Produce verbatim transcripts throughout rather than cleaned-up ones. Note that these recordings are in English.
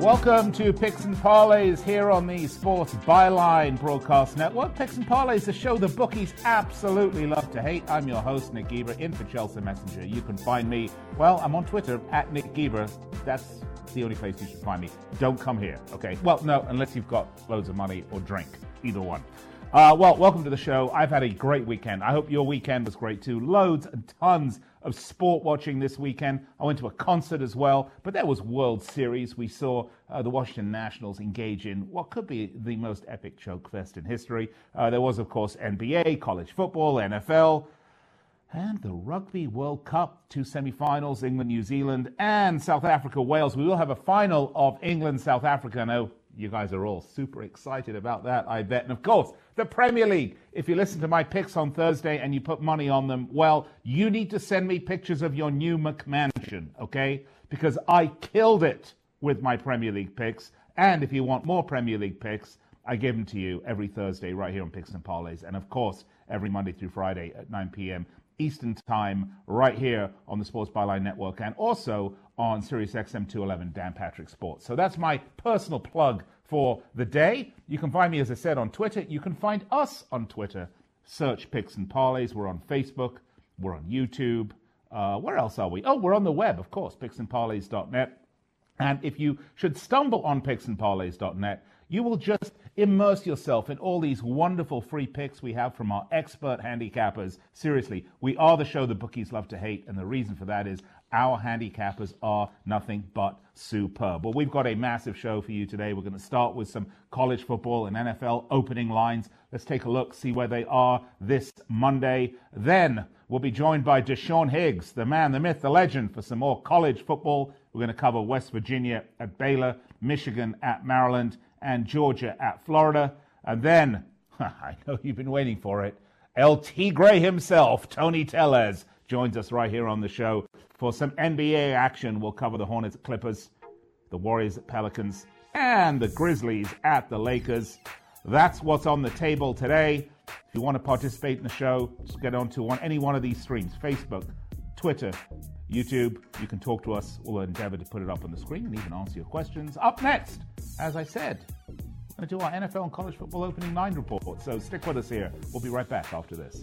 Welcome to Picks and Parlays here on the Sports Byline Broadcast Network. Picks and Parlays, the show the bookies absolutely love to hate. I'm your host, Nick Gieber, in for Chelsea Messenger. You can find me, well, I'm on Twitter, at Nick Gieber. That's the only place you should find me. Don't come here, okay? Well, no, unless you've got loads of money or drink, either one. Uh, well, welcome to the show. I've had a great weekend. I hope your weekend was great too. Loads and tons of sport watching this weekend. I went to a concert as well, but there was World Series. We saw uh, the Washington Nationals engage in what could be the most epic choke fest in history. Uh, there was, of course, N B A, college football, N F L, and the Rugby World Cup. Two semifinals, England, New Zealand, and South Africa, Wales. We will have a final of England, South Africa. I know you guys are all super excited about that, I bet. And, of course, the Premier League. If you listen to my picks on Thursday and you put money on them, well, you need to send me pictures of your new McMansion, okay? Because I killed it with my Premier League picks. And if you want more Premier League picks, I give them to you every Thursday right here on Picks and Parlays. And, of course, every Monday through Friday at nine p.m. Eastern Time right here on the Sports Byline Network and also on Sirius X M two eleven, Dan Patrick Sports. So that's my personal plug for the day. You can find me, as I said, on Twitter. You can find us on Twitter. Search Picks and Parlays. We're on Facebook. We're on YouTube. Uh, where else are we? Oh, we're on the web, of course, picks and parlays dot net. And if you should stumble on picks and parlays dot net, you will just immerse yourself in all these wonderful free picks we have from our expert handicappers. Seriously, we are the show the bookies love to hate, and the reason for that is our handicappers are nothing but superb. Well, we've got a massive show for you today. We're going to start with some college football and N F L opening lines. Let's take a look, see where they are this Monday. Then we'll be joined by Deshaun Higgs, the man, the myth, the legend, for some more college football. We're going to cover West Virginia at Baylor, Michigan at Maryland, and Georgia at Florida. And then, I know you've been waiting for it, El Tigre himself, Tony Tellez, joins us right here on the show for some N B A action. We'll cover the Hornets at Clippers, the Warriors at Pelicans, and the Grizzlies at the Lakers. That's what's on the table today. If you want to participate in the show, just get onto one, any one of these streams, Facebook, Twitter, YouTube. You can talk to us. We'll endeavor to put it up on the screen and even answer your questions. Up next, as I said, we're going to do our N F L and college football opening line report. So stick with us here. We'll be right back after this.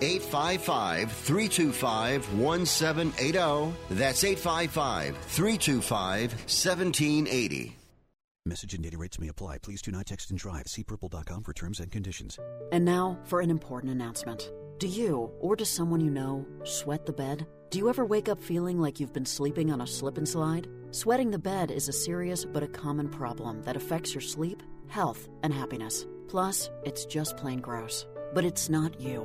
eight five five three two five one seven eight zero. That's eight five five three two five one seven eight zero. Message and data rates may apply. Please do not text and drive. See purple dot com for terms and conditions. And now for an important announcement. Do you, or does someone you know, sweat the bed? Do you ever wake up feeling like you've been sleeping on a slip and slide? Sweating the bed is a serious but a common problem that affects your sleep, health, and happiness. Plus, it's just plain gross. But it's not you.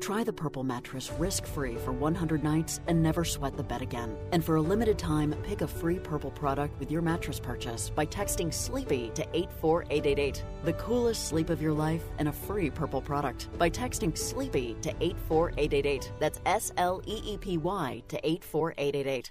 Try the Purple mattress risk-free for one hundred nights and never sweat the bed again. And for a limited time, pick a free Purple product with your mattress purchase by texting SLEEPY to eight four eight eight eight. The coolest sleep of your life and a free Purple product by texting SLEEPY to eight four eight eight eight. That's S L E E P Y to eight four eight eight eight.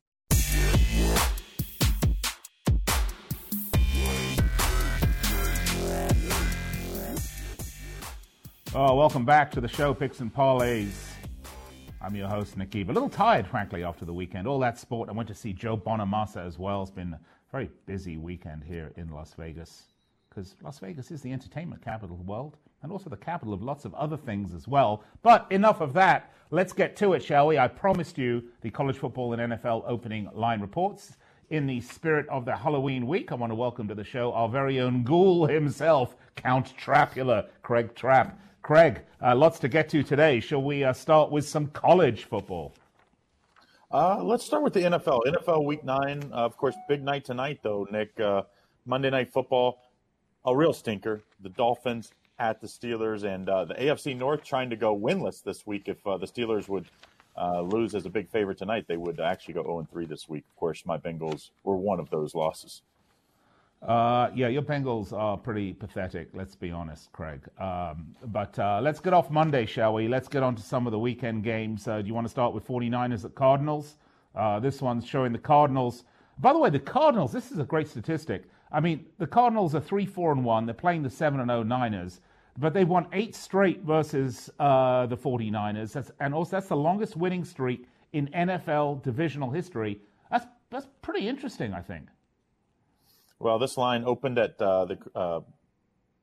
Oh, welcome back to the show, Picks and Parlays. I'm your host, Nick Gieber. A little tired, frankly, after the weekend. All that sport. I went to see Joe Bonamassa as well. It's been a very busy weekend here in Las Vegas, because Las Vegas is the entertainment capital of the world and also the capital of lots of other things as well. But enough of that. Let's get to it, shall we? I promised you the college football and N F L opening line reports. In the spirit of the Halloween week, I want to welcome to the show our very own ghoul himself, Count Trappula, Craig Trapp. Craig, uh, lots to get to today. Shall we uh, start with some college football? Uh, let's start with the N F L. N F L Week nine, uh, of course, big night tonight, though, Nick. Uh, Monday Night Football, a real stinker. The Dolphins at the Steelers, and uh, the A F C North trying to go winless this week. If uh, the Steelers would uh, lose as a big favorite tonight, they would actually go oh and three this week. Of course, my Bengals were one of those losses. Uh, yeah, your Bengals are pretty pathetic, let's be honest, Craig. Um, but uh, let's get off Monday, shall we? Let's get on to some of the weekend games. Uh, do you want to start with forty-niners at Cardinals? Uh, this one's showing the Cardinals. By the way, the Cardinals, this is a great statistic. I mean, the Cardinals are three four and one. They're playing the seven and oh Niners, but they've won eight straight versus uh, the forty-niners. That's, and also, that's the longest winning streak in N F L divisional history. That's, that's pretty interesting, I think. Well, this line opened at uh, the uh,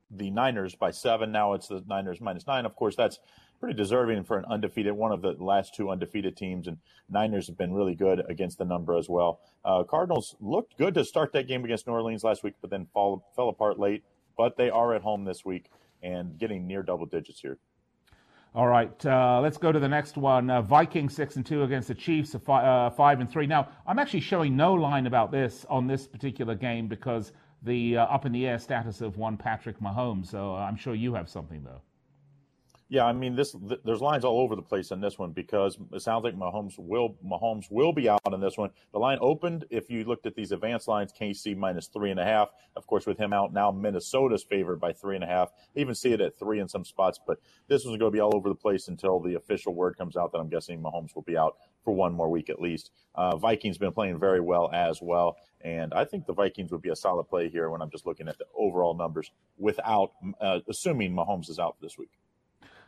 the Niners by seven. Now it's the Niners minus nine. Of course, that's pretty deserving for an undefeated, one of the last two undefeated teams, and Niners have been really good against the number as well. Uh, Cardinals looked good to start that game against New Orleans last week, but then fall, fell apart late. But they are at home this week and getting near double digits here. All right, uh, let's go to the next one. Uh, Vikings six and two against the Chiefs uh, five and three. Now, I'm actually showing no line about this on this particular game because the uh, up in the air status of one Patrick Mahomes. So uh, I'm sure you have something though. Yeah, I mean, this th- there's lines all over the place in this one because it sounds like Mahomes will Mahomes will be out in this one. The line opened, if you looked at these advanced lines, K C minus three and a half. Of course, with him out now, Minnesota's favored by three and a half. I even see it at three in some spots, but this one's going to be all over the place until the official word comes out that I'm guessing Mahomes will be out for one more week at least. Uh, Vikings been playing very well as well, and I think the Vikings would be a solid play here when I'm just looking at the overall numbers without uh, assuming Mahomes is out this week.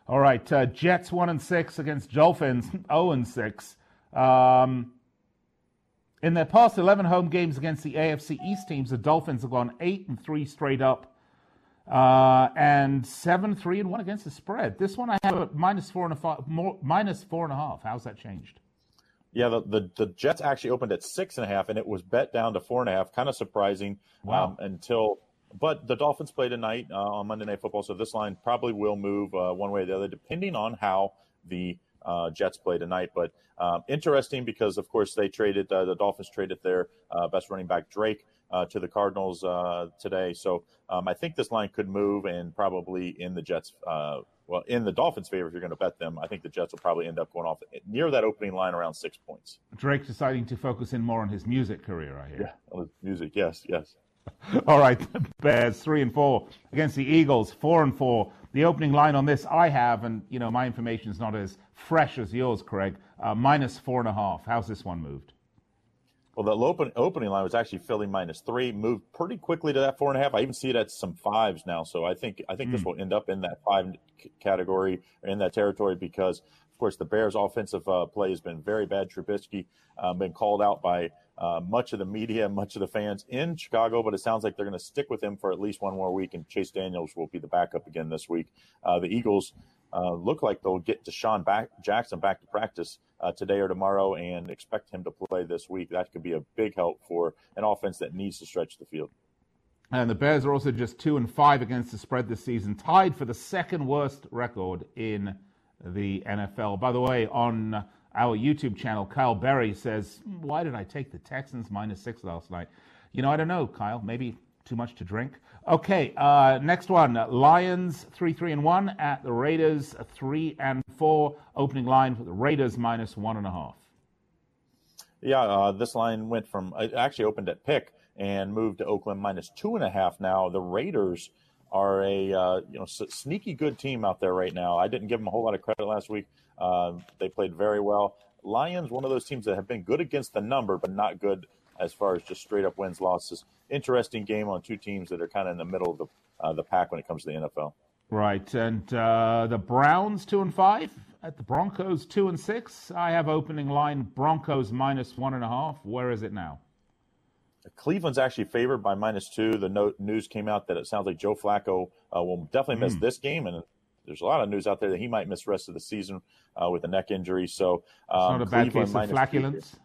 All right, uh, Jets one and six against Dolphins zero and six. Um, in their past eleven home games against the A F C East teams, the Dolphins have gone eight and three straight up, uh, and seven three and one against the spread. This one I have at minus four and a five, more, minus four and a half. How's that changed? Yeah, the, the the Jets actually opened at six and a half, and it was bet down to four and a half. Kind of surprising. Wow. Um, until But the Dolphins play tonight uh, on Monday Night Football, so this line probably will move uh, one way or the other, depending on how the uh, Jets play tonight. But um, interesting because, of course, they traded uh, the Dolphins traded their uh, best running back, Drake, uh, to the Cardinals uh, today. So um, I think this line could move and probably in the Jets uh, – well, in the Dolphins' favor, if you're going to bet them. I think the Jets will probably end up going off near that opening line around six points. Drake's deciding to focus in more on his music career, I hear. Yeah, music, yes, yes. All right, the Bears three and four against the Eagles, four and four. The opening line on this I have, and you know my information is not as fresh as yours, Craig. Uh, minus four and a half. How's this one moved? Well, the open, opening line was actually Philly minus three. Moved pretty quickly to that four and a half. I even see it at some fives now. So I think I think mm. this will end up in that five c- category in that territory because, of course, the Bears' offensive uh, play has been very bad. Trubisky um, been called out by. Uh, much of the media, much of the fans in Chicago, but it sounds like they're going to stick with him for at least one more week, and Chase Daniels will be the backup again this week. Uh, the Eagles uh, look like they'll get Deshaun back, Jackson back to practice uh, today or tomorrow and expect him to play this week. That could be a big help for an offense that needs to stretch the field. And the Bears are also just two and five against the spread this season, tied for the second worst record in the N F L. By the way, on our YouTube channel, Kyle Berry says, why did I take the Texans minus six last night? You know, I don't know, Kyle. Maybe too much to drink. Okay, uh, next one. Lions three, three, and one at the Raiders three and four. Opening line for the Raiders minus one and a half. Yeah, uh, this line went from it actually opened at pick and moved to Oakland minus two and a half. Now the Raiders are a uh, you know sneaky good team out there right now. I didn't give them a whole lot of credit last week. Uh, they played very well. Lions, one of those teams that have been good against the number, but not good as far as just straight up wins, losses. Interesting game on two teams that are kind of in the middle of the uh, the pack when it comes to the N F L. Right, and uh, the Browns two and five at the Broncos two and six. I have opening line Broncos minus one and a half. Where is it now? Cleveland's actually favored by minus two. The no- news came out that it sounds like Joe Flacco uh, will definitely miss mm. this game, and there's a lot of news out there that he might miss the rest of the season uh, with a neck injury. So um, it's not a Cleveland bad case of flaculence.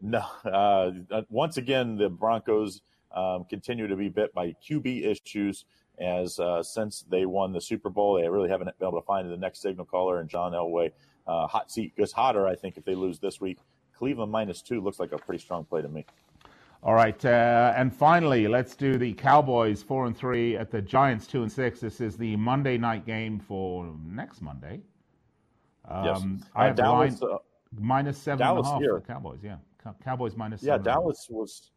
No. Uh, once again, the Broncos um, continue to be bit by Q B issues as uh, since they won the Super Bowl. They really haven't been able to find the next signal caller, and John Elway uh, hot seat gets hotter, I think, if they lose this week. Cleveland minus two looks like a pretty strong play to me. All right, uh, and finally, let's do the Cowboys four and three at the Giants two and six. This is the Monday night game for next Monday. Um, yes, I have uh, Dallas line, uh, minus seven Dallas and a half here. For the Cowboys. Yeah, Cowboys minus yeah, seven. Yeah, Dallas was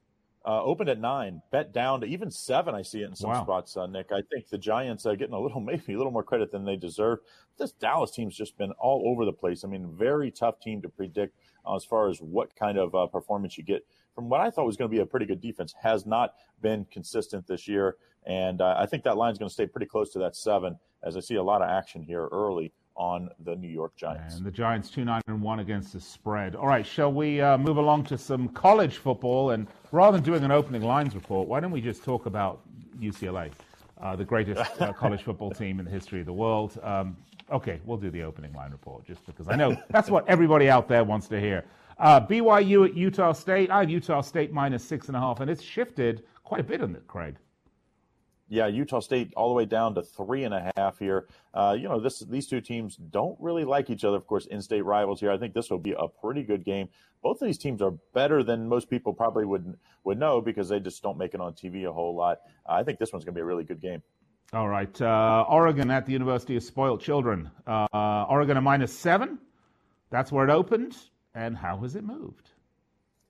uh, opened at nine, bet down to even seven. I see it in some wow. spots, uh, Nick. I think the Giants are getting a little, maybe a little more credit than they deserve. This Dallas team's just been all over the place. I mean, very tough team to predict uh, as far as what kind of uh, performance you get. From what I thought was going to be a pretty good defense, has not been consistent this year. And uh, I think that line's going to stay pretty close to that seven, as I see a lot of action here early on the New York Giants. And the Giants two nine and one against the spread. All right, shall we uh, move along to some college football? And rather than doing an opening lines report, why don't we just talk about U C L A, uh, the greatest uh, college football team in the history of the world? Um, okay, we'll do the opening line report just because I know that's what everybody out there wants to hear. Uh, B Y U at Utah State. I have Utah State minus six and a half, and it's shifted quite a bit on it, Craig. Yeah, Utah State all the way down to three and a half here. Uh, you know, this these two teams don't really like each other. Of course, in-state rivals here. I think this will be a pretty good game. Both of these teams are better than most people probably would would know because they just don't make it on T V a whole lot. Uh, I think this one's going to be a really good game. All right, uh, Oregon at the University of Spoiled Children. Uh, Oregon at minus seven. That's where it opened. And how has it moved?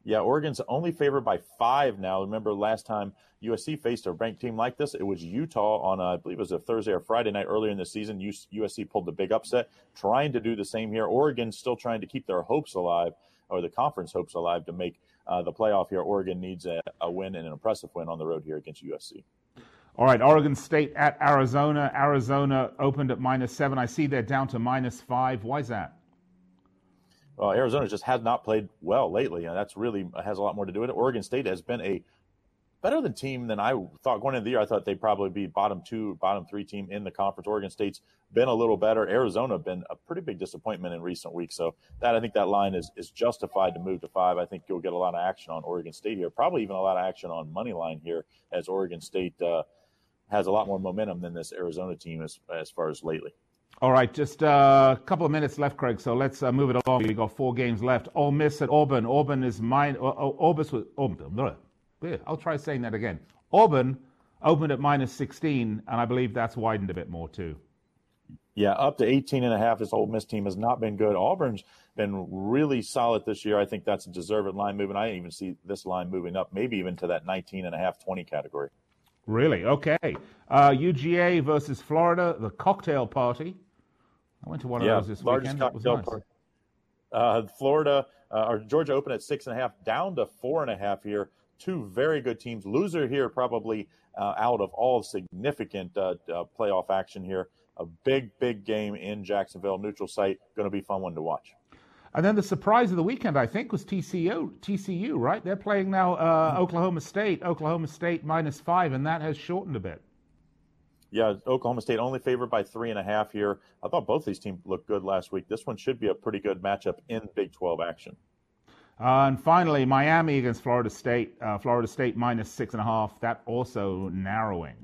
Yeah, Oregon's only favored by five now. Remember last time U S C faced a ranked team like this, it was Utah on, a, I believe it was a Thursday or Friday night earlier in the season. U S C pulled the big upset, trying to do the same here. Oregon's still trying to keep their hopes alive, or the conference hopes alive, to make uh, the playoff here. Oregon needs a, a win and an impressive win on the road here against U S C. All right, Oregon State at Arizona. Arizona opened at minus seven. I see they're down to minus five. Why is that? Uh, Arizona just has not played well lately, and that's really has a lot more to do with it. Oregon State has been a better than team than I thought going into the year. I thought they'd probably be bottom two, bottom three team in the conference. Oregon State's been a little better. Arizona been a pretty big disappointment in recent weeks. So that I think that line is is justified to move to five. I think you'll get a lot of action on Oregon State here, probably even a lot of action on money line here, as Oregon State uh, has a lot more momentum than this Arizona team as, as far as lately. All right, just a couple of minutes left, Craig, so let's uh, move it along. We've got four games left. Ole Miss at Auburn. Auburn is mine. Auburn was. Oh, I'll try saying that again. Auburn opened at minus sixteen, and I believe that's widened a bit more too. Yeah, up to eighteen and a half. This Ole Miss team has not been good. Auburn's been really solid this year. I think that's a deserved line moving. I even see this line moving up, maybe even to that nineteen and a half, twenty category. Really? Okay. Uh, U G A versus Florida, the cocktail party. I went to one yeah, of those this weekend. That was nice. Party. Uh, Florida uh, or Georgia opened at six and a half, down to four and a half here. Two very good teams. Loser here probably uh, out of all significant uh, uh, playoff action here. A big, big game in Jacksonville, neutral site. Going to be a fun one to watch. And then the surprise of the weekend, I think, was T C U, T C U, right? They're playing now uh, Oklahoma State. Oklahoma State minus five, and that has shortened a bit. Yeah, Oklahoma State only favored by three and a half here. I thought both these teams looked good last week. This one should be a pretty good matchup in Big twelve action. Uh, and finally, Miami against Florida State. Uh, Florida State minus six and a half. That also narrowing.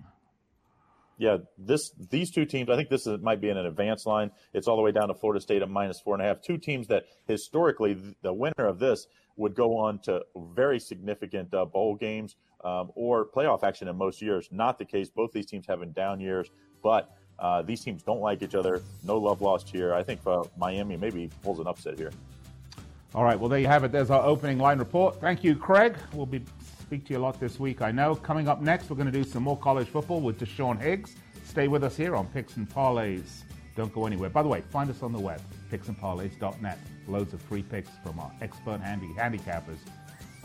Yeah, this these two teams, I think this is, might be in an advanced line. It's all the way down to Florida State at minus four and a half. Two teams that historically the winner of this would go on to very significant uh, bowl games um, or playoff action in most years. Not the case. Both these teams having down years, but uh, these teams don't like each other. No love lost here. I think uh, Miami maybe pulls an upset here. All right, well, there you have it. There's our opening line report. Thank you, Craig. We'll be speak to you a lot this week, I know. Coming up next, we're going to do some more college football with Deshaun Higgs. Stay with us here on Picks and Parlays. Don't go anywhere. By the way, find us on the web, picks and parlays dot net. Loads of free picks from our expert handy handicappers.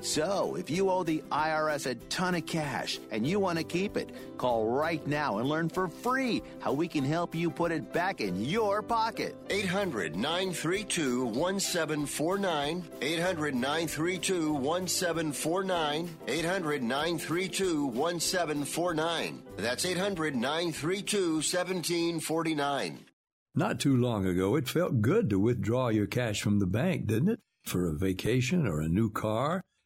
So if you owe the I R S a ton of cash and you want to keep it, call right now and learn for free how we can help you put it back in your pocket. eight hundred, nine three two, one seven four nine. eight hundred, nine three two, one seven four nine. eight hundred, nine three two, one seven four nine. That's eight hundred, nine three two, one seven four nine. Not too long ago, it felt good to withdraw your cash from the bank, didn't it? For a vacation or a new car.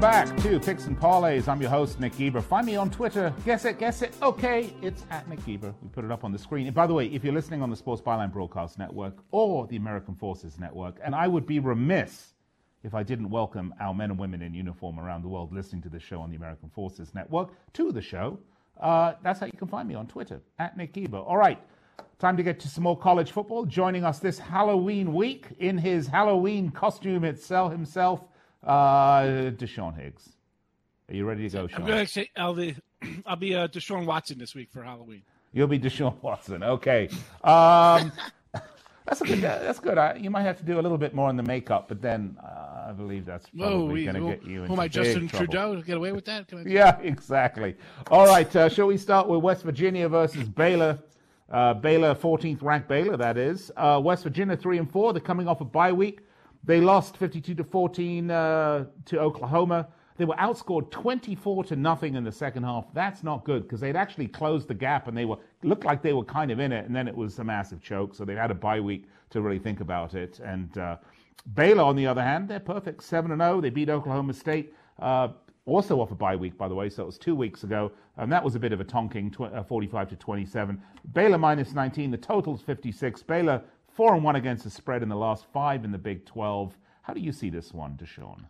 Back to Picks and Parlays. I'm your host, Nick Gieber. Find me on Twitter. Guess it, guess it. Okay, it's at Nick Gieber. We put it up on the screen. And by the way, if you're listening on the Sports Byline Broadcast Network or the American Forces Network, and I would be remiss if I didn't welcome our men and women in uniform around the world listening to this show on the American Forces Network to the show. Uh, that's how you can find me on Twitter, at Nick Gieber. All right, time to get to some more college football. Joining us this Halloween week in his Halloween costume itself himself, Uh, Deshaun Higgs. Are you ready to go, Sean? Actually, I'll be, I'll be uh, Deshaun Watson this week for Halloween. You'll be Deshaun Watson. Okay. Um, that's a good. That's good. I, you might have to do a little bit more on the makeup, but then uh, I believe that's probably going to get you into big trouble. Who am I, Justin Trudeau? Get away with that? Can I yeah, exactly. All right. Uh, shall we start with West Virginia versus Baylor? Uh, Baylor, fourteenth ranked Baylor, that is. Uh, West Virginia, three and four. They're coming off a bye week. They lost fifty-two to fourteen uh, to Oklahoma. They were outscored twenty-four to nothing in the second half. That's not good because they'd actually closed the gap and they were looked like they were kind of in it. And then it was a massive choke. So they had a bye week to really think about it. And uh, Baylor, on the other hand, they're perfect, seven and zero. They beat Oklahoma State, uh, also off a bye week, by the way. So it was two weeks ago, and that was a bit of a tonking, forty-five to twenty-seven. Baylor minus nineteen. The total's fifty-six. Baylor, Four and one against the spread in the last five in the Big twelve. How do you see this one, Deshaun?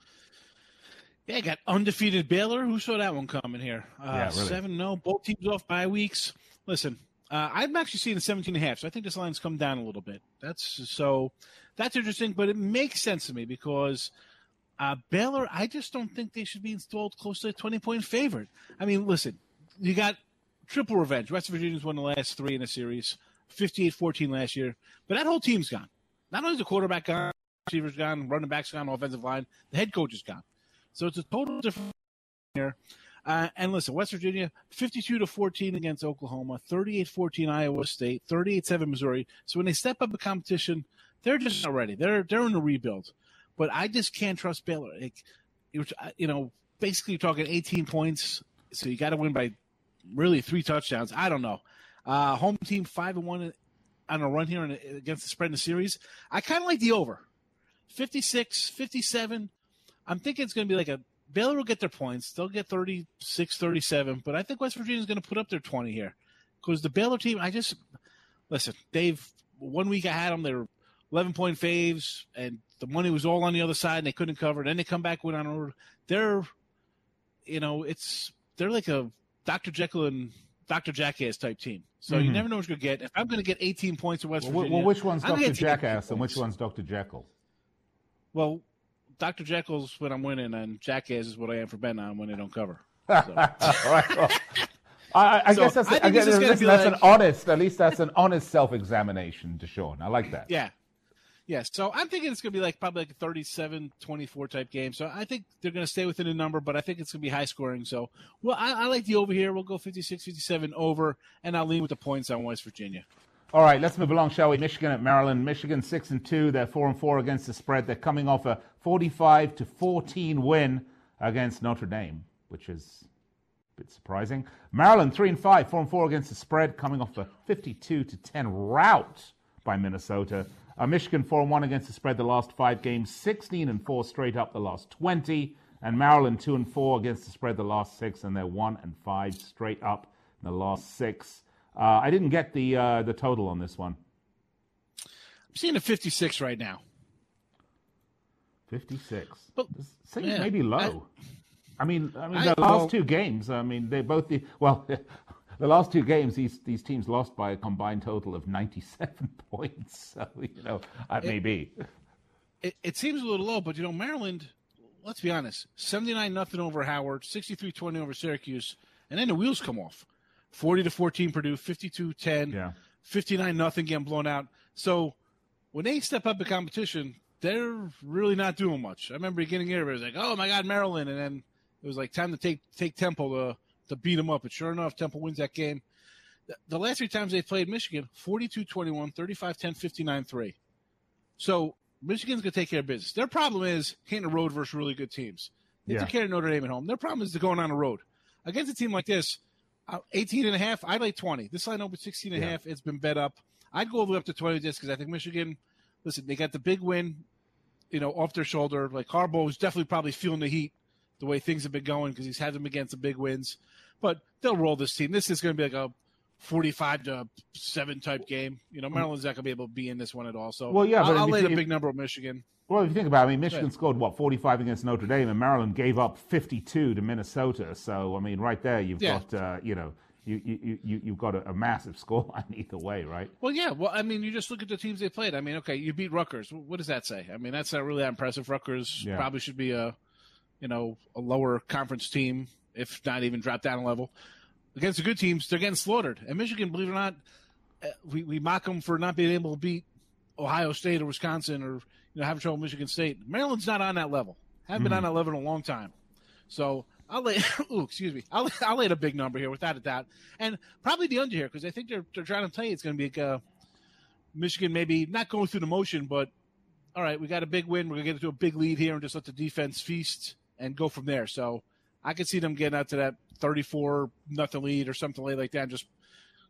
Yeah, I got undefeated Baylor. Who saw that one coming here? Uh, yeah, really. seven oh. Both teams off bye weeks. Listen, uh, I'm actually seeing seventeen and a half, so I think this line's come down a little bit. That's so that's interesting, but it makes sense to me because uh, Baylor, I just don't think they should be installed close to a twenty-point favorite. I mean, listen, you got triple revenge. West Virginia's won the last three in a series. fifty-eight fourteen last year, but that whole team's gone. Not only is the quarterback gone, receivers gone, running backs gone, offensive line, the head coach is gone. So it's a total different here. Uh, and listen, West Virginia, fifty-two to fourteen against Oklahoma, thirty-eight fourteen Iowa State, thirty-eight seven Missouri. So when they step up a competition, they're just not ready. They're they're in a rebuild. But I just can't trust Baylor. Like, you know, basically you're talking eighteen points, so you got to win by really three touchdowns. I don't know. Uh, home team five and one on a run here in, against the spread in the series. I kind of like the over, fifty-six, fifty-seven. I'm thinking it's going to be like a Baylor will get their points. They'll get thirty-six, thirty-seven, but I think West Virginia is going to put up their twenty here because the Baylor team. I just listen. They've one week I had them. They were eleven point faves, and the money was all on the other side, and they couldn't cover. Then they come back with on over. They're, you know, it's they're like a Doctor Jekyll and Doctor Jackass type team. So mm-hmm. you never know what you're going to get. If I'm going to get eighteen points in West Virginia... Well, well which one's Doctor Jackass and which one's Doctor Jekyll? Well, Doctor Jekyll's when I'm winning, and Jackass is what I am for betting on when they don't cover. So. All right, well, I, I so guess that's, I I guess that's like... an honest, at least that's an honest self-examination, Deshaun. I like that. Yeah. Yeah, so I'm thinking it's going to be like probably like a thirty-seven twenty-four type game. So I think they're going to stay within the number, but I think it's going to be high scoring. So, well, I, I like the over here. We'll go fifty-six fifty-seven over, and I'll lean with the points on West Virginia. All right, let's move along, shall we? Michigan at Maryland. Michigan six and two. They're four and four against the spread. They're coming off a forty-five to fourteen win against Notre Dame, which is a bit surprising. Maryland three and five, four and four against the spread, coming off a fifty-two to ten rout by Minnesota. Uh, Michigan four and one against the spread the last five games, sixteen and four straight up the last twenty, and Maryland two and four against the spread the last six, and they're one and five straight up in the last six. Uh, I didn't get the uh, the total on this one. I'm seeing a fifty-six right now. fifty-six. But, seems yeah, maybe low. I, I mean, I mean I, the last well, two games, I mean, they both the well the last two games, these these teams lost by a combined total of ninety-seven points. So, you know, it may be. It, it seems a little low, but, you know, Maryland, let's be honest, seventy-nine nothing over Howard, sixty-three twenty over Syracuse, and then the wheels come off. forty to fourteen Purdue, fifty-two ten, yeah. fifty-nine nothing getting blown out. So when they step up in competition, they're really not doing much. I remember beginning everybody was like, oh, my God, Maryland. And then it was like time to take take Temple to, to beat them up. But sure enough, Temple wins that game. The, the last three times they played Michigan, forty-two twenty-one, thirty-five ten, fifty-nine three. So Michigan's going to take care of business. Their problem is hitting the road versus really good teams. They yeah. took care of Notre Dame at home. Their problem is they're going on the road. Against a team like this, eighteen and a half, I'd lay twenty. This line opened sixteen and a half. It's been bet up. I'd go all the way up to twenty just because I think Michigan, listen, they got the big win, you know, off their shoulder. Like Harbaugh is definitely probably feeling the heat the way things have been going because he's had them against the big wins. But they'll roll this team. This is going to be like a forty-five to seven type game. You know, Maryland's not going to be able to be in this one at all. So well, yeah, I'll, I'll lay a big number on Michigan. Well, if you think about it, I mean, Michigan scored, what, forty-five against Notre Dame, and Maryland gave up fifty-two to Minnesota. So, I mean, right there you've yeah. got, uh, you know, You, you, you, you've got a, a massive scoreline either way, right? Well, yeah. Well, I mean, you just look at the teams they played. I mean, okay, you beat Rutgers. What does that say? I mean, that's not really that impressive. Rutgers yeah. probably should be a, you know, a lower conference team, if not even drop down a level. Against the good teams, they're getting slaughtered. And Michigan, believe it or not, we, we mock them for not being able to beat Ohio State or Wisconsin or, you know, having trouble with Michigan State. Maryland's not on that level. Haven't mm-hmm. been on that level in a long time. So I'll lay, ooh, excuse me. I'll, I'll lay a big number here, without a doubt, and probably the under here because I think they're they're trying to tell you it's going to be like, uh, Michigan maybe not going through the motion, but all right, we got a big win. We're going to get into a big lead here and just let the defense feast and go from there. So I could see them getting out to that thirty-four nothing lead or something like that, and just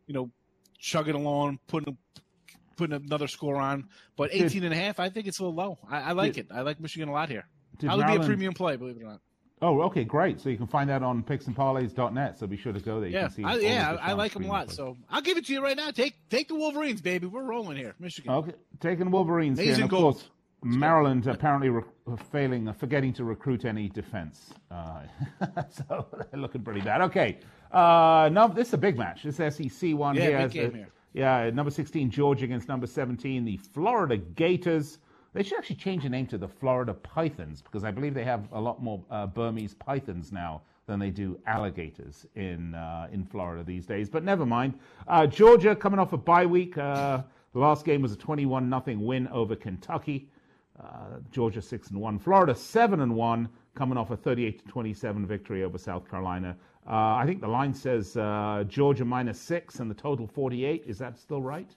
you know chugging along, putting putting another score on. But eighteen and a half, I think it's a little low. I, I like did, it. I like Michigan a lot here. I would be a premium play, believe it or not. Oh, okay, great. So you can find that on picks and parlays dot net, so be sure to go there. You yeah, can see I, yeah, I like them a lot. Place. So I'll give it to you right now. Take take the Wolverines, baby. We're rolling here, Michigan. Okay, taking the Wolverines Amazing here. And, of goals. course, Let's Maryland go. apparently re- failing, uh, forgetting to recruit any defense. Uh, so they're looking pretty bad. Okay, uh, no, this is a big match. This S E C one yeah, here. Yeah, big game the, here. Yeah, number sixteen, Georgia against number seventeen, the Florida Gators. They should actually change the name to the Florida Pythons because I believe they have a lot more uh, Burmese pythons now than they do alligators in uh, in Florida these days. But never mind. Uh, Georgia coming off a bye week. Uh, the last game was a twenty-one nothing win over Kentucky. Uh, Georgia six and one. Florida seven and one coming off a thirty-eight to twenty-seven victory over South Carolina. Uh, I think the line says uh, Georgia minus six and the total forty-eight. Is that still right?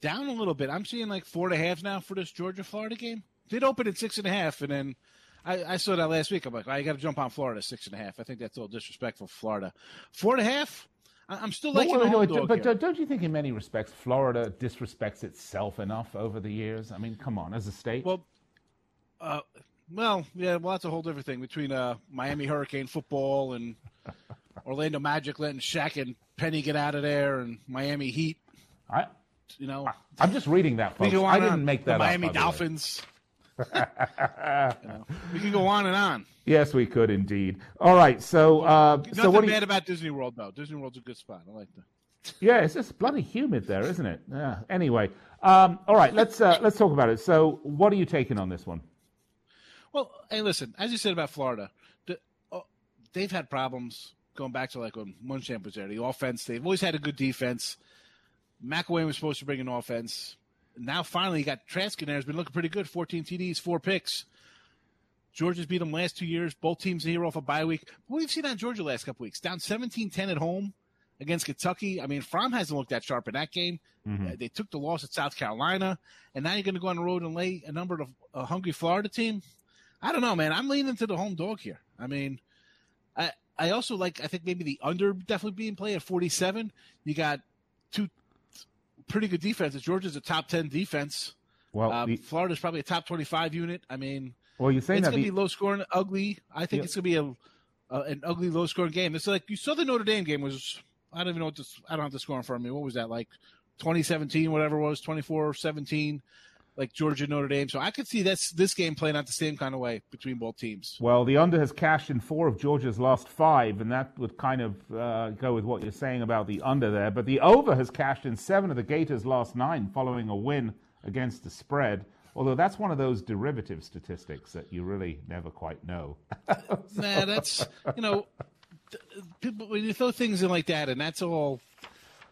Down a little bit. I'm seeing like four and a half now for this Georgia-Florida game. Did open at six and a half, and then I, I saw that last week. I'm like, I got to jump on Florida six and a half. I think that's a little disrespectful for Florida. Four and a half, I'm still liking well, well, the home no, dog. But don't you think in many respects Florida disrespects itself enough over the years? I mean, come on, as a state. Well, uh, well, yeah, well, that's a whole different thing between uh, Miami Hurricane football and Orlando Magic letting Shaq and Penny get out of there and Miami Heat. I You know, I'm just reading that, folks. I didn't make that up. Miami Dolphins. You know, we can go on and on. Yes, we could indeed. All right, so uh, nothing so what bad you... about Disney World though. Disney World's a good spot. I like that. Yeah, it's just bloody humid there, isn't it? Yeah. Anyway, um, all right, let's uh, let's talk about it. So, what are you taking on this one? Well, hey, listen, as you said about Florida, the, oh, they've had problems going back to like when Munchamp was there. The offense, they've always had a good defense. McElwain was supposed to bring an offense. Now, finally, you got Trask in there. He's been looking pretty good. fourteen T Ds, four picks. Georgia's beat them last two years. Both teams are here off a bye week. What we've seen on Georgia last couple weeks, down seventeen ten at home against Kentucky. I mean, Fromm hasn't looked that sharp in that game. Mm-hmm. They took the loss at South Carolina, and now you're going to go on the road and lay a number to a hungry Florida team. I don't know, man. I'm leaning to the home dog here. I mean, I, I also like, I think maybe the under definitely being played at forty-seven. You got two pretty good defense. Georgia's a top ten defense. Well, um, the, Florida's probably a top twenty-five unit. I mean, well, you're saying it's going to be low scoring, ugly. I think yeah. it's going to be a, a an ugly, low scoring game. It's like you saw the Notre Dame game was. I don't even know what this. I don't have the score in front of me. What was that like? twenty seventeen, whatever it was, twenty-four seventeen, like Georgia Notre Dame. So I could see that's this game playing out the same kind of way between both teams. Well, the under has cashed in four of Georgia's last five, and that would kind of uh, go with what you're saying about the under there. But the over has cashed in seven of the Gators' last nine following a win against the spread. Although that's one of those derivative statistics that you really never quite know. so. Nah, that's, you know, people, when you throw things in like that, and that's all.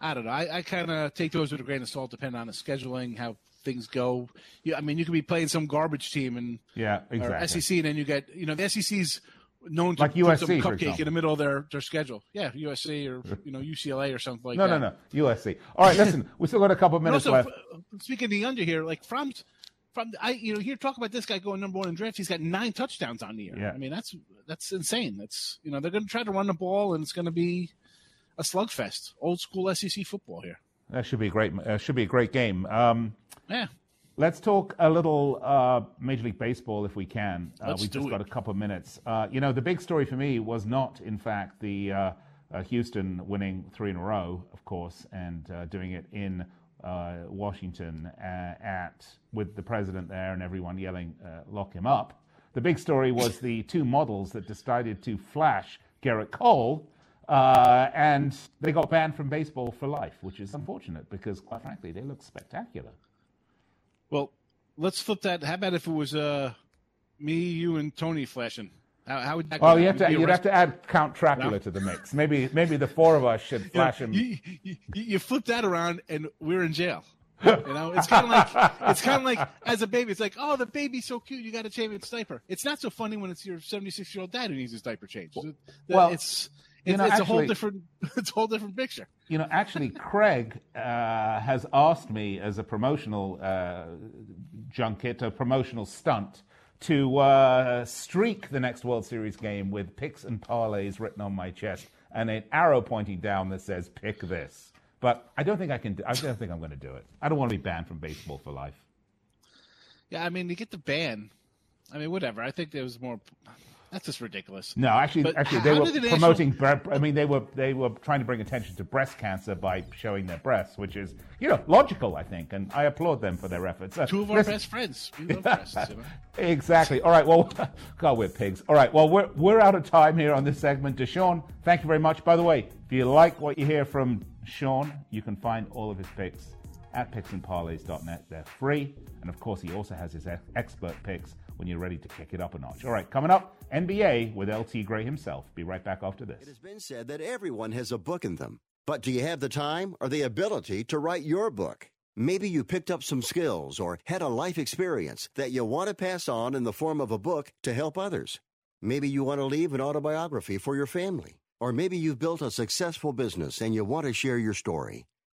I don't know. I, I kind of take those with a grain of salt, depending on the scheduling, how things go. You, I mean, you could be playing some garbage team and yeah, exactly. or S E C, and then you get, you know, the S E C's known to like U S C, put some cupcake in the middle of their, their schedule. Yeah, U S C or, you know, U C L A or something like no, that. No, no, no, U S C. All right, listen, we still got a couple minutes also, left. Speaking of the under here, like from from I you know, here talk about this guy going number one in drafts. He's got nine touchdowns on the year. Yeah. I mean, that's that's insane. That's, you know, they're going to try to run the ball, and it's going to be a slugfest. Old school S E C football here. That should be great. Uh, should be a great game. Um, yeah. Let's talk a little uh, Major League Baseball if we can. Uh, we've just it. got a couple of minutes. Uh, you know, the big story for me was not, in fact, the uh, uh, Houston winning three in a row, of course, and uh, doing it in uh, Washington uh, at with the president there and everyone yelling, uh, lock him up. The big story was the two models that decided to flash Garrett Cole. Uh, and they got banned from baseball for life, which is unfortunate because, quite frankly, they look spectacular. Well, let's flip that. How about if it was uh, me, you, and Tony flashing? How, how would that go? Oh, you have to, you'd have to add Count Trappula no. to the mix. Maybe maybe the four of us should flash you know, him. You, you, you flip that around, and we're in jail. You know, it's kind of like it's kind of like as a baby, it's like, oh, the baby's so cute, you got to change its diaper. It's not so funny when it's your seventy-six-year-old dad who needs his diaper changed. Well, it's. You it's, know, it's actually, a whole different, it's a whole different picture. You know, actually, Craig uh, has asked me as a promotional uh, junket, a promotional stunt, to uh, streak the next World Series game with picks and parlays written on my chest and an arrow pointing down that says "pick this." But I don't think I can. Do, I don't think I'm going to do it. I don't want to be banned from baseball for life. Yeah, I mean, you get the ban. I mean, whatever. I think there was more. That's just ridiculous. No, actually, but actually, they were the promoting. National... I mean, they were they were trying to bring attention to breast cancer by showing their breasts, which is, you know, logical, I think, and I applaud them for their efforts. Uh, Two of our listen... best friends. We love breasts, you know? Exactly. All right. Well, God, we're pigs. All right. Well, we're we're out of time here on this segment. Deshaun, thank you very much. By the way, if you like what you hear from Sean, you can find all of his picks at picks and parlays dot net. They're free, and of course, he also has his expert picks when you're ready to kick it up a notch. All right, coming up, N B A with L T Gray himself. Be right back after this. It has been said that everyone has a book in them, but do you have the time or the ability to write your book? Maybe you picked up some skills or had a life experience that you want to pass on in the form of a book to help others. Maybe you want to leave an autobiography for your family, or maybe you've built a successful business and you want to share your story.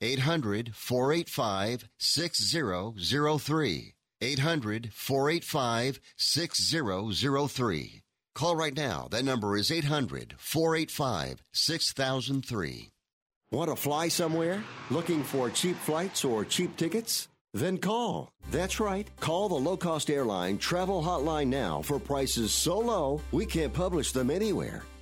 eight hundred, four eight five, six zero zero three. eight hundred, four eight five, six zero zero three. Call right now. That number is eight hundred, four eight five, six thousand three. Want to fly somewhere? Looking for cheap flights or cheap tickets? Then call. That's right. Call the low-cost airline travel hotline now for prices so low, we can't publish them anywhere.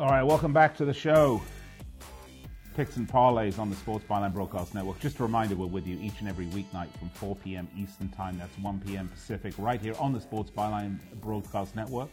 All right, welcome back to the show. Picks and Parlays on the Sports Byline Broadcast Network. Just a reminder, we're with you each and every weeknight from four p.m. Eastern Time. That's one p.m. Pacific, right here on the Sports Byline Broadcast Network.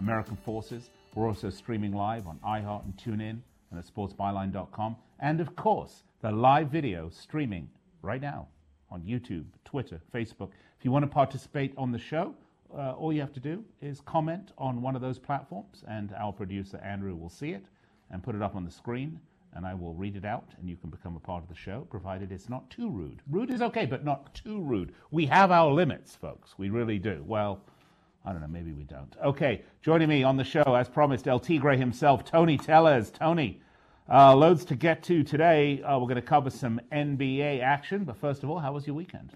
American Forces. We're also streaming live on iHeart and TuneIn and at sports byline dot com. And, of course, the live video streaming right now on YouTube, Twitter, Facebook. If you want to participate on the show, uh, all you have to do is comment on one of those platforms, and our producer, Andrew, will see it and put it up on the screen. And I will read it out, and you can become a part of the show, provided it's not too rude. Rude is okay, but not too rude. We have our limits, folks. We really do. Well, I don't know. Maybe we don't. Okay, joining me on the show, as promised, El Tigre himself, Tony Tellez. Tony, uh, loads to get to today. Uh, we're going to cover some N B A action. But first of all, how was your weekend?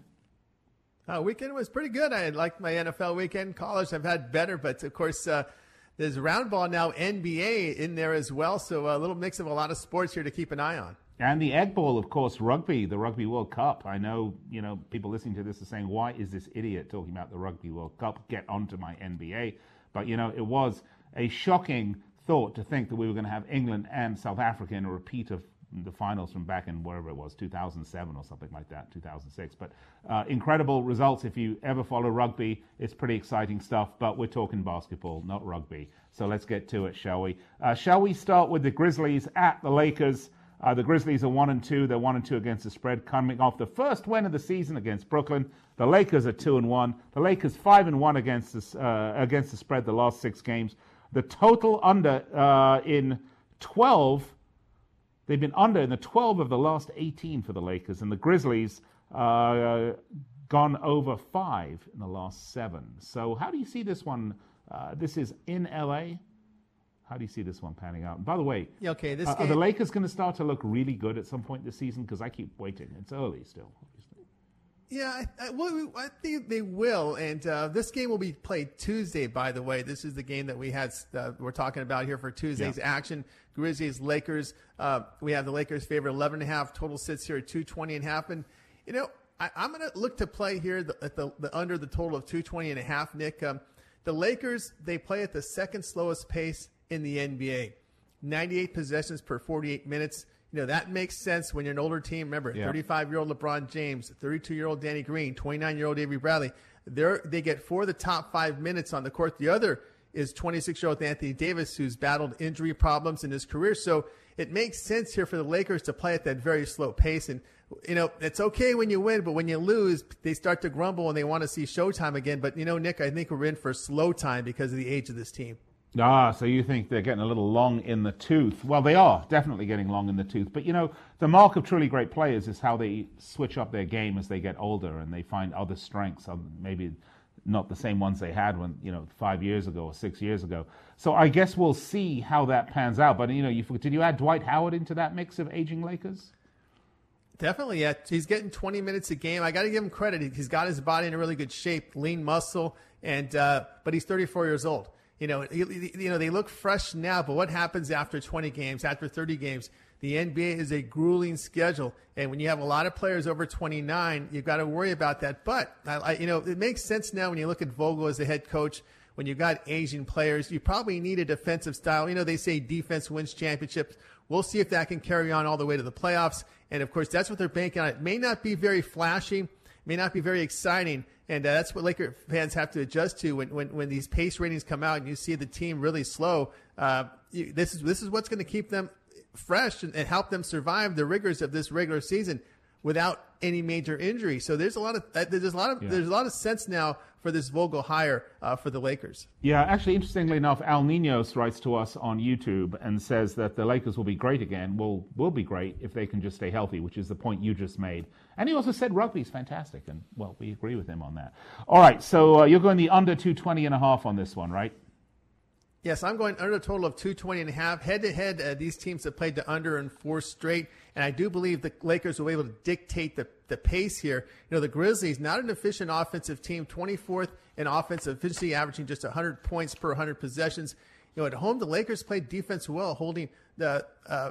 Uh, weekend was pretty good. I liked my N F L weekend. College, I've had better, but, of course, uh, there's round ball now, N B A in there as well, so a little mix of a lot of sports here to keep an eye on. And the Egg Bowl, of course, rugby, the Rugby World Cup. I know, you know, people listening to this are saying, why is this idiot talking about the Rugby World Cup? Get onto my N B A. But, you know, it was a shocking thought to think that we were going to have England and South Africa in a repeat of the finals from back in wherever it was, two thousand seven or something like that, two thousand six. But uh, incredible results. If you ever follow rugby, it's pretty exciting stuff. But we're talking basketball, not rugby. So let's get to it, shall we? Uh, shall we start with the Grizzlies at the Lakers? Uh, the Grizzlies are one and two. They're one and two against the spread, coming off the first win of the season against Brooklyn. The Lakers are two and one. The Lakers five and one against this, uh, against the spread the last six games. The total under uh, in twelve. They've been under in the twelve of the last eighteen for the Lakers, and the Grizzlies uh, gone over five in the last seven. So how do you see this one? Uh, this is in L A. How do you see this one panning out? And by the way, yeah, okay, this uh, game... are the Lakers going to start to look really good at some point this season? Because I keep waiting. It's early still, obviously. Yeah, I, I, well, I think they will. And uh, this game will be played Tuesday, by the way. This is the game that we had, uh, we're talking about here for Tuesday's yeah. action. Grizzlies, Lakers. Uh, we have the Lakers favored eleven and a half. Total sits here at two twenty and a half. And, you know, I, I'm going to look to play here the, at the, the under the total of two twenty and a half, Nick. Um, the Lakers, they play at the second slowest pace in the N B A. ninety-eight possessions per forty-eight minutes. You know, that makes sense when you're an older team. Remember, yeah. thirty-five-year-old LeBron James, thirty-two-year-old Danny Green, twenty-nine-year-old Avery Bradley. They're, they get four of the top five minutes on the court. The other is twenty-six-year-old Anthony Davis, who's battled injury problems in his career. So it makes sense here for the Lakers to play at that very slow pace. And, you know, it's okay when you win, but when you lose, they start to grumble and they want to see showtime again. But, you know, Nick, I think we're in for slow time because of the age of this team. Ah, so you think they're getting a little long in the tooth. Well, they are definitely getting long in the tooth. But, you know, the mark of truly great players is how they switch up their game as they get older and they find other strengths, maybe not the same ones they had when, you know, five years ago or six years ago. So I guess we'll see how that pans out. But, you know, you, did you add Dwight Howard into that mix of aging Lakers? Definitely, yeah. He's getting twenty minutes a game. I got to give him credit. He's got his body in a really good shape, lean muscle, and uh, but he's thirty-four years old. You know, you know, they look fresh now, but what happens after twenty games, after thirty games? The N B A is a grueling schedule. And when you have a lot of players over twenty-nine, you've got to worry about that. But, I, I, you know, it makes sense now when you look at Vogel as the head coach. When you've got Asian players, you probably need a defensive style. You know, they say defense wins championships. We'll see if that can carry on all the way to the playoffs. And, of course, that's what they're banking on. It may not be very flashy, may not be very exciting. And uh, that's what Laker fans have to adjust to when, when, when these pace ratings come out and you see the team really slow. Uh, you, this is this is what's going to keep them fresh and, and help them survive the rigors of this regular season without any major injury. So there's a lot of uh, there's a lot of yeah. there's a lot of sense now for this Vogel hire uh, for the Lakers. Yeah, actually, interestingly enough, Al Ninos writes to us on YouTube and says that the Lakers will be great again, will will be great if they can just stay healthy, which is the point you just made. And he also said rugby's fantastic, and, well, we agree with him on that. All right, so uh, you're going the under two twenty and a half on this one, right? Yes, I'm going under a total of two twenty and a half. Head-to-head, uh, these teams have played the under in four straight, and I do believe the Lakers will be able to dictate the, the pace here. You know, the Grizzlies, not an efficient offensive team, twenty-fourth in offensive efficiency, averaging just one hundred points per one hundred possessions. You know, at home, the Lakers played defense well, holding the uh,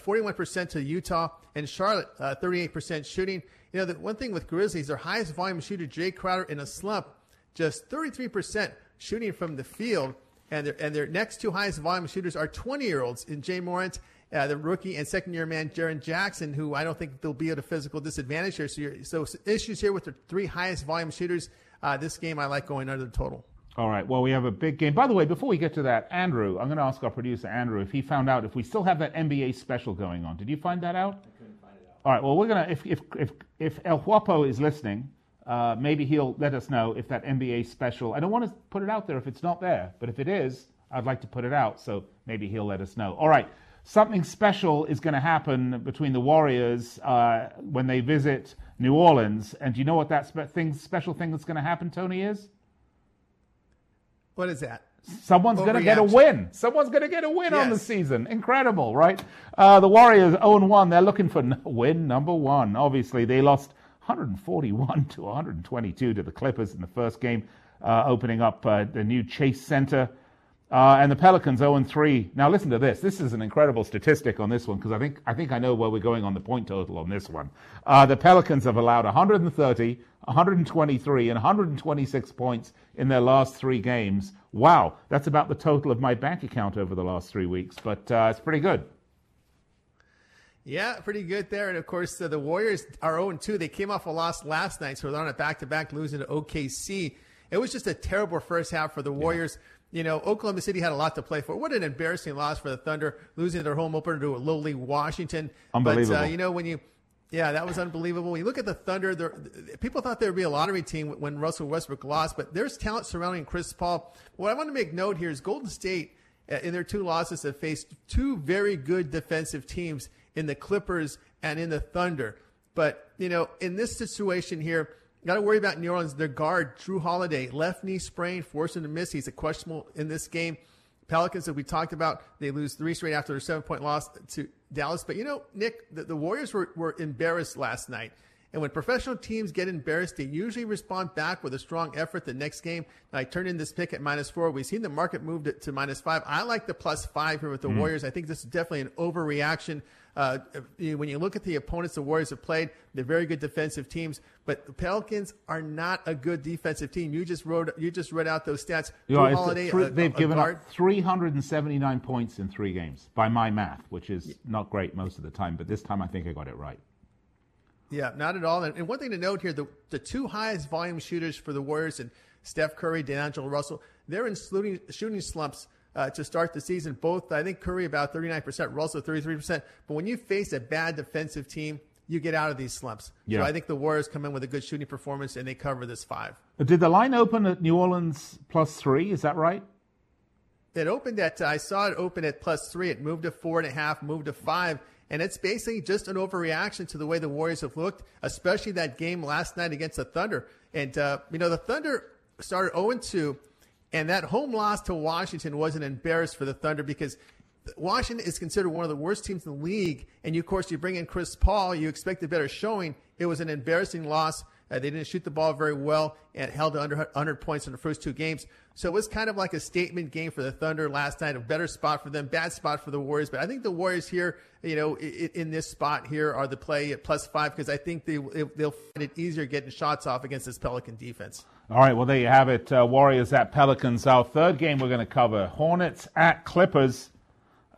forty-one percent to Utah, and Charlotte, uh, thirty-eight percent shooting. You know, the one thing with Grizzlies, their highest volume shooter, Jay Crowder, in a slump, just thirty-three percent shooting from the field. And their, and their next two highest volume shooters are twenty-year-olds in Jay Morant, uh, the rookie, and second-year man Jaren Jackson, who I don't think they'll be at a physical disadvantage here. So, you're, so issues here with the three highest volume shooters. Uh, this game I like going under the total. All right. Well, we have a big game. By the way, before we get to that, Andrew, I'm going to ask our producer, Andrew, if he found out if we still have that N B A special going on. Did you find that out? I couldn't find it out. All right. Well, we're going to, if, if, if, if El Huapo is listening, Uh, maybe he'll let us know if that N B A special, I don't want to put it out there if it's not there, but if it is, I'd like to put it out, so maybe he'll let us know. All right, something special is going to happen between the Warriors uh, when they visit New Orleans, and do you know what that spe- thing, special thing that's going to happen, Tony, is? What is that? Someone's going to get a win. Someone's going to get a win yes. on the season. Incredible, right? Uh, the Warriors oh and one, they're looking for win number one. Obviously, they lost one forty-one to one twenty-two to the Clippers in the first game, uh, opening up uh, the new Chase Center. Uh, and the Pelicans oh and three. Now listen to this. This is an incredible statistic on this one because I think I think I know where we're going on the point total on this one. Uh, the Pelicans have allowed one thirty, one twenty-three, and one twenty-six points in their last three games. Wow, that's about the total of my bank account over the last three weeks, but uh, it's pretty good. Yeah, pretty good there. And, of course, uh, the Warriors are oh and two. They came off a loss last night, so they're on a back-to-back losing to O K C. It was just a terrible first half for the Warriors. Yeah. You know, Oklahoma City had a lot to play for. What an embarrassing loss for the Thunder, losing their home opener to a lowly Washington. Unbelievable. But, uh, you know, when you – yeah, that was unbelievable. When you look at the Thunder, people thought there would be a lottery team when Russell Westbrook lost, but there's talent surrounding Chris Paul. What I want to make note here is Golden State, uh, in their two losses, have faced two very good defensive teams in the Clippers and in the Thunder. But, you know, in this situation here, you got to worry about New Orleans. Their guard, Drew Holiday, left knee sprain, forced him to miss. He's a questionable in this game. Pelicans, that we talked about, they lose three straight after their seven-point loss to Dallas. But, you know, Nick, the, the Warriors were, were embarrassed last night. And when professional teams get embarrassed, they usually respond back with a strong effort the next game. And I turned in this pick at minus four. We've seen the market move to, to minus five. I like the plus five here with the mm-hmm. Warriors. I think this is definitely an overreaction. Uh, when you look at the opponents the Warriors have played, they're very good defensive teams, but the Pelicans are not a good defensive team. You just wrote, you just read out those stats. You know, Holiday, the, a, they've a, given a up three seventy-nine points in three games by my math, which is not great most of the time, but this time I think I got it right. Yeah, not at all. And, and one thing to note here, the, the two highest volume shooters for the Warriors and Steph Curry, D'Angelo Russell, they're in shooting, shooting slumps. Uh, to start the season, both, I think Curry about thirty-nine percent, Russell thirty-three percent. But when you face a bad defensive team, you get out of these slumps. Yeah. So I think the Warriors come in with a good shooting performance, and they cover this five. Did the line open at New Orleans plus three? Is that right? It opened at, I saw it open at plus three. It moved to four and a half, moved to five. And it's basically just an overreaction to the way the Warriors have looked, especially that game last night against the Thunder. And, uh, you know, the Thunder started oh and two. And that home loss to Washington wasn't embarrassed for the Thunder because Washington is considered one of the worst teams in the league. And, you, of course, you bring in Chris Paul. You expect a better showing. It was an embarrassing loss. Uh, they didn't shoot the ball very well and held under one hundred points in the first two games. So it was kind of like a statement game for the Thunder last night, a better spot for them, bad spot for the Warriors. But I think the Warriors here, you know, in, in this spot here are the play at plus five because I think they, they'll find it easier getting shots off against this Pelican defense. All right, well, there you have it. Uh, Warriors at Pelicans. Our third game we're going to cover, Hornets at Clippers.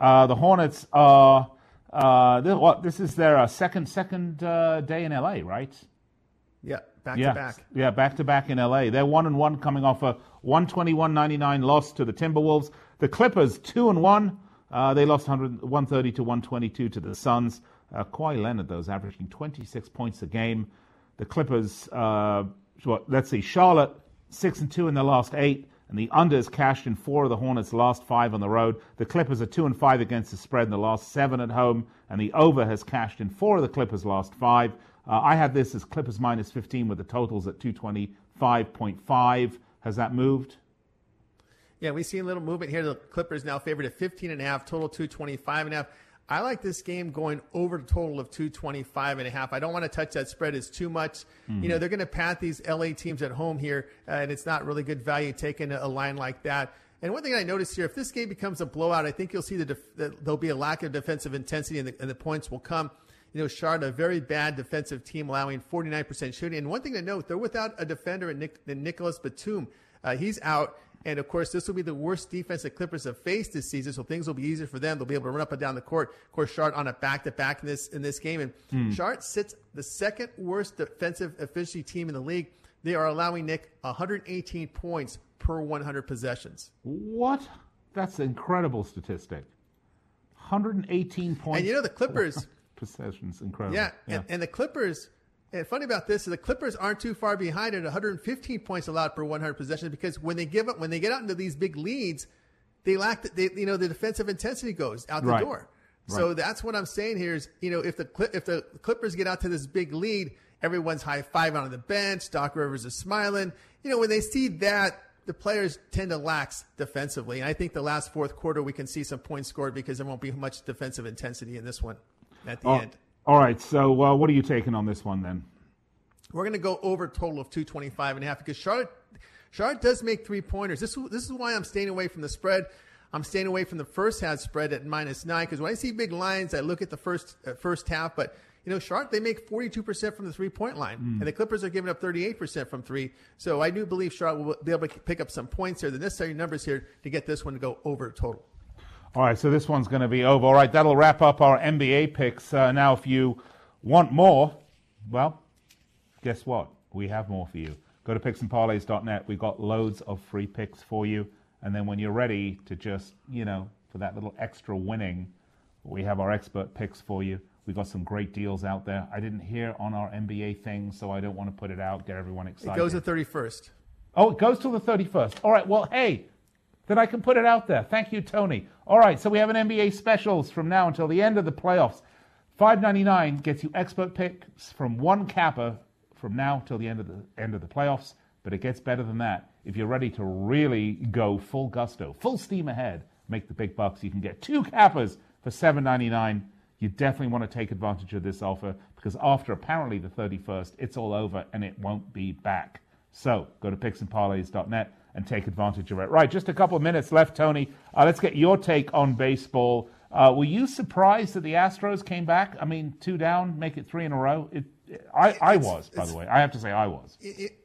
Uh, the Hornets are, uh, what, this is their uh, second second uh, day in L A, right? Yeah, back yeah. to back. Yeah, back to back in L A. They're one and one coming off a one twenty-one ninety-nine loss to the Timberwolves. The Clippers, two and one. Uh, they lost one thirty to one twenty-two to the Suns. Uh, Kawhi Leonard, though, is averaging twenty-six points a game. The Clippers, uh, well, let's see, Charlotte six and two in their last eight, and the under is cashed in four of the Hornets' last five on the road. The Clippers are two and five against the spread in the last seven at home, and the over has cashed in four of the Clippers' last five. Uh, I have this as Clippers minus fifteen with the totals at two twenty-five point five. Has that moved? Yeah, we see a little movement here. The Clippers now favored at fifteen and a half, total two twenty-five and a half. I like this game going over the total of two twenty-five and a half. I don't want to touch that spread. It's too much. Mm-hmm. You know, they're going to pat these L A teams at home here, uh, and it's not really good value taking a line like that. And one thing I noticed here, if this game becomes a blowout, I think you'll see the def- that there'll be a lack of defensive intensity, and the, and the points will come. You know, Charlotte, a very bad defensive team, allowing forty-nine percent shooting. And one thing to note, they're without a defender in, Nick, in Nicholas Batum. Uh, he's out. And, of course, this will be the worst defense the Clippers have faced this season, so things will be easier for them. They'll be able to run up and down the court. Of course, Shard on a back-to-back in this in this game. And mm. Shard sits the second-worst defensive efficiency team in the league. They are allowing, Nick, one hundred eighteen points per one hundred possessions. What? That's an incredible statistic. one hundred eighteen points. And, you know, the Clippers. Possessions, incredible. Yeah, yeah. And, and the Clippers. And funny about this is the Clippers aren't too far behind at one hundred fifteen points allowed per one hundred possessions, because when they give up, when they get out into these big leads, they lack the, they, you know, the defensive intensity goes out the right. door. Right. So that's what I'm saying here is, you know, if the if the Clippers get out to this big lead, everyone's high fiving on the bench. Doc Rivers is smiling. You know, when they see that, the players tend to lax defensively. And I think the last fourth quarter we can see some points scored because there won't be much defensive intensity in this one at the oh. end. All right, so uh, what are you taking on this one then? We're going to go over a total of two twenty-five and a half because Charlotte, Charlotte does make three-pointers. This, this is why I'm staying away from the spread. I'm staying away from the first half spread at minus nine because when I see big lines, I look at the first uh, first half. But, you know, Charlotte, they make forty-two percent from the three-point line, mm. and the Clippers are giving up thirty-eight percent from three. So I do believe Charlotte will be able to pick up some points here, the necessary numbers here to get this one to go over total. All right, so this one's going to be over. All right, that'll wrap up our N B A picks. Uh, now, if you want more, well, guess what? We have more for you. Go to picks and parlays dot net. We've got loads of free picks for you. And then when you're ready to just, you know, for that little extra winning, we have our expert picks for you. We've got some great deals out there. I didn't hear on our N B A thing, so I don't want to put it out, get everyone excited. It goes the thirty-first. Oh, it goes till the thirty-first. All right, well, hey. That I can put it out there. Thank you, Tony. All right, so we have an N B A specials from now until the end of the playoffs. five ninety-nine gets you expert picks from one capper from now till the end of the end of the playoffs, but it gets better than that. If you're ready to really go full gusto, full steam ahead, make the big bucks, you can get two cappers for seven ninety-nine. You definitely want to take advantage of this offer because after apparently the thirty-first, it's all over and it won't be back. So go to picks and parlays dot net. and take advantage of it. Right, just a couple of minutes left, Tony. Uh, let's get your take on baseball. Uh, were you surprised that the Astros came back? I mean, two down, make it three in a row? It, it, I, I was, by the way. I have to say I was. It, it,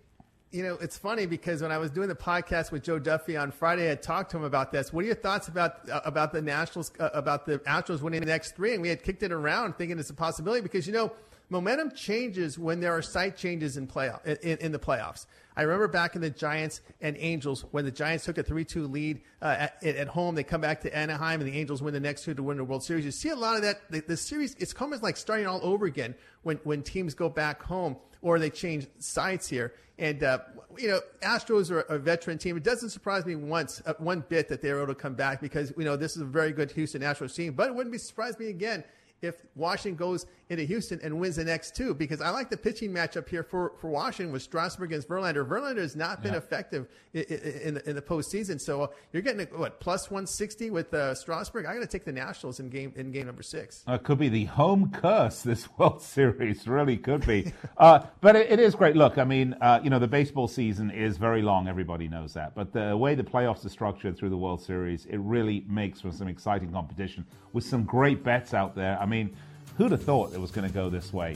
you know, it's funny because when I was doing the podcast with Joe Duffy on Friday, I had talked to him about this. What are your thoughts about uh, about the Nationals, uh, about the Astros winning the next three? And we had kicked it around thinking it's a possibility because, you know, momentum changes when there are site changes in playoff in, in the playoffs. I remember back in the Giants and Angels when the Giants took a three two lead uh, at, at home. They come back to Anaheim and the Angels win the next two to win the World Series. You see a lot of that. The, the series, it's almost like starting all over again when, when teams go back home or they change sides here. And, uh, you know, Astros are a veteran team. It doesn't surprise me once, uh, one bit that they were able to come back because, you know, this is a very good Houston Astros team. But it wouldn't be surprised me again if Washington goes into Houston and wins the next two, because I like the pitching matchup here for, for Washington with Strasburg against Verlander. Verlander has not been yeah. effective in, in, in the postseason. So you're getting, a, what, plus one sixty with uh, Strasburg? I'm going to take the Nationals in game in game number six. It uh, could be the home curse, this World Series. Really could be. uh, but it, it is great. Look, I mean, uh, you know, the baseball season is very long. Everybody knows that. But the way the playoffs are structured through the World Series, it really makes for some exciting competition with some great bets out there. I mean, who'd have thought it was going to go this way?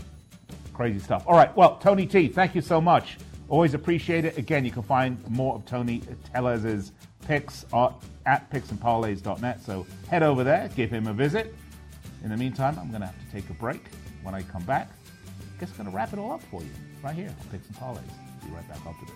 Crazy stuff. All right. Well, Tony T, thank you so much. Always appreciate it. Again, you can find more of Tony Tellez's picks at picks and parlays dot net. So head over there, give him a visit. In the meantime, I'm going to have to take a break. When I come back, I guess I'm going to wrap it all up for you right here on Picks and Parlays. Be right back after this.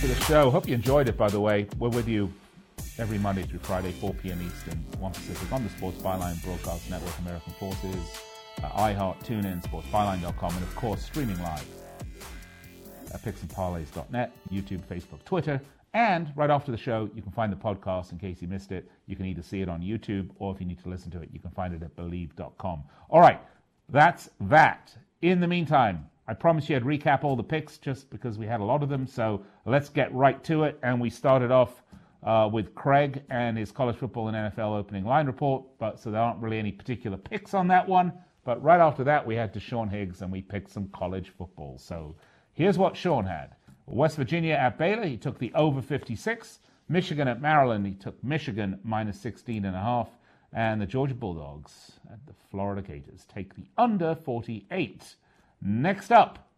For the show, hope you enjoyed it, by the way. We're with you every Monday through Friday, four p.m. Eastern, one Pacific, on the Sports Byline Broadcast Network, American Forces, uh, iHeart, TuneIn, sports byline dot com, and of course, streaming live at picks and parlays dot net, YouTube, Facebook, Twitter. And right after the show, you can find the podcast in case you missed it. You can either see it on YouTube, or if you need to listen to it, you can find it at believe dot com. All right, that's that. In the meantime, I promised you I'd recap all the picks just because we had a lot of them. So let's get right to it. And we started off uh, with Craig and his college football and N F L opening line report. But so there aren't really any particular picks on that one. But right after that, we had Deshaun Higgs and we picked some college football. So here's what Sean had. West Virginia at Baylor, he took the over fifty-six. Michigan at Maryland, he took Michigan minus sixteen and a half. And the Georgia Bulldogs at the Florida Gators take the under forty-eight. Next up,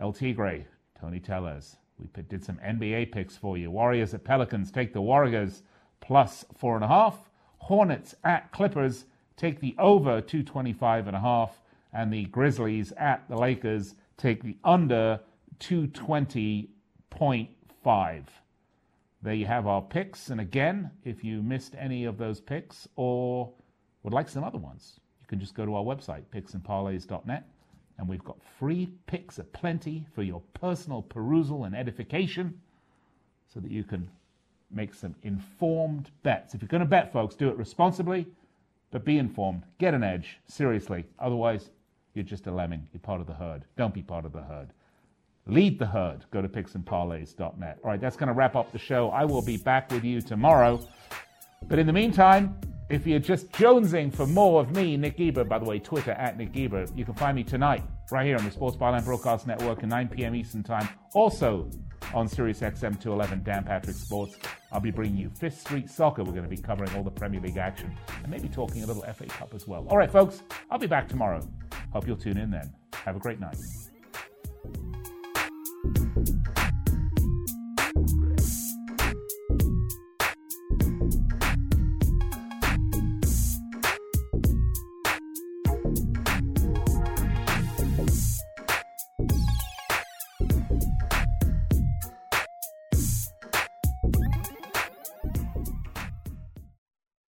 El Tigre, Tony Tellez. We did some N B A picks for you. Warriors at Pelicans, take the Warriors plus four and a half. Hornets at Clippers, take the over two twenty-five and a half. And the Grizzlies at the Lakers take the under two twenty point five. There you have our picks. And again, if you missed any of those picks or would like some other ones, you can just go to our website, picks and parlays dot net, and we've got free picks aplenty for your personal perusal and edification so that you can make some informed bets. If you're going to bet, folks, do it responsibly, but be informed. Get an edge, seriously. Otherwise, you're just a lemming. You're part of the herd. Don't be part of the herd. Lead the herd. Go to picks and parlays dot net. All right, that's going to wrap up the show. I will be back with you tomorrow. But in the meantime, If you're just jonesing for more of me, Nick Gieber, by the way, Twitter at Nick Gieber, you can find me tonight right here on the Sports Byline Broadcast Network at nine p.m. Eastern Time. Also on Sirius X M two eleven, Dan Patrick Sports. I'll be bringing you Fifth Street Soccer. We're going to be covering all the Premier League action and maybe talking a little F A Cup as well. All right, folks, I'll be back tomorrow. Hope you'll tune in then. Have a great night.